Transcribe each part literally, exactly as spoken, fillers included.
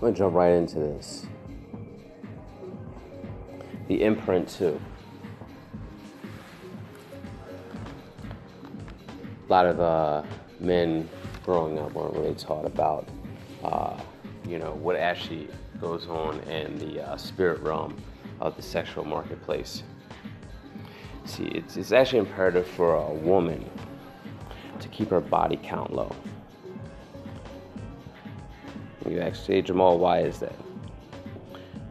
I'm gonna jump right into this. The imprint too. A lot of uh, men growing up weren't really taught about, uh, you know, what actually goes on in the uh, spirit realm of the sexual marketplace. See, it's, it's actually imperative for a woman to keep her body count low. You ask, hey, Jamal, why is that?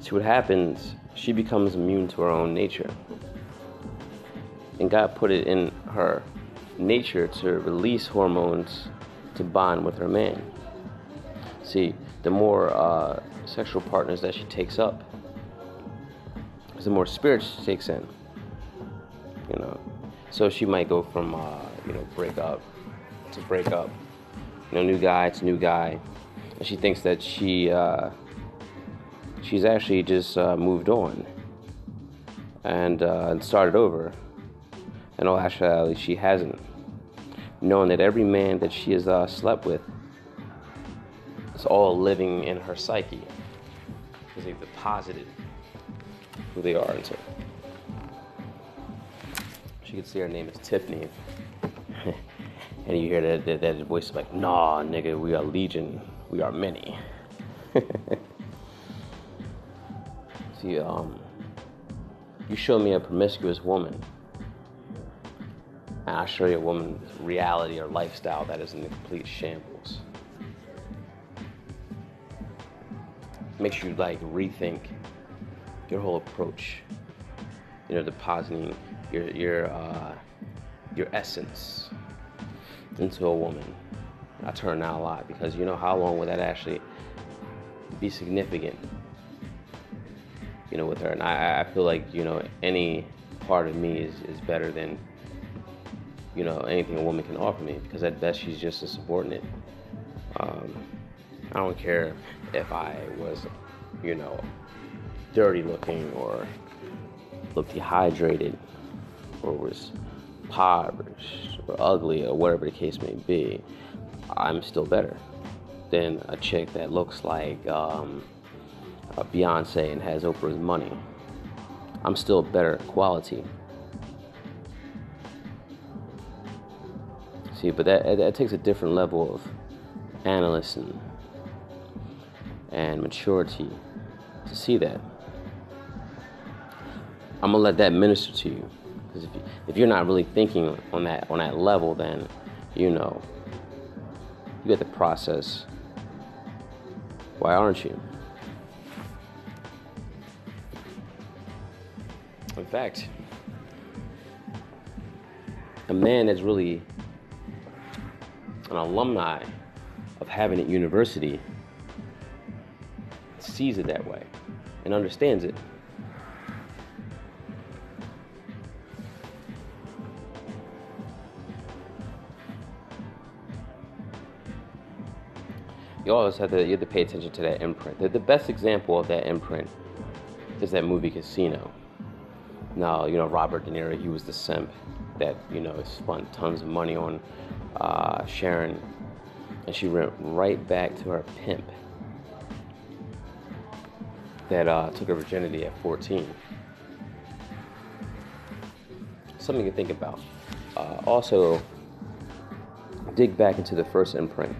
See, what happens, she becomes immune to her own nature. And God put it in her nature to release hormones to bond with her man. See, the more uh, sexual partners that she takes up, the more spirits she takes in. You know, so she might go from uh, you know break up to break up, you know, new guy to new guy, and she thinks that she uh, she's actually just uh, moved on and uh, started over, and all actually she hasn't, knowing that every man that she has uh, slept with is all living in her psyche because they've deposited who they are into. She can see her name is Tiffany. And you hear that, that, that voice like, nah, nigga, we are legion. We are many. See, um, you show me a promiscuous woman, and I'll show you a woman's reality or lifestyle that is in the complete shambles. Makes you, like, rethink your whole approach. You know, depositing your your uh, your essence into a woman. I turn out a lot because you know how long would that actually be significant, you know, with her. And I, I feel like, you know, any part of me is, is better than, you know, anything a woman can offer me, because at best she's just a subordinate. Um, I don't care if I was, you know, dirty looking or looked dehydrated, or was impoverished, or ugly, or whatever the case may be, I'm still better than a chick that looks like um, a Beyonce and has Oprah's money. I'm still better quality. See, but that, that takes a different level of analysis and, and maturity to see that. I'm gonna let that minister to you. If, you, if you're not really thinking on that on that level, then, you know, you get the process. Why aren't you? In fact, a man that's really an alumni of Havenet University sees it that way and understands it. You always have to, you have to pay attention to that imprint. The, the best example of that imprint is that movie Casino. Now, you know, Robert De Niro, he was the simp that, you know, spent tons of money on uh, Sharon, and she went right back to her pimp that uh, took her virginity at fourteen. Something to think about. Uh, also, dig back into the first imprint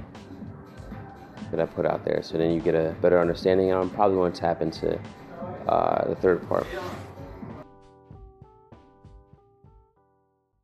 that I put out there, so then you get a better understanding. And I'm probably going to tap into uh, the third part.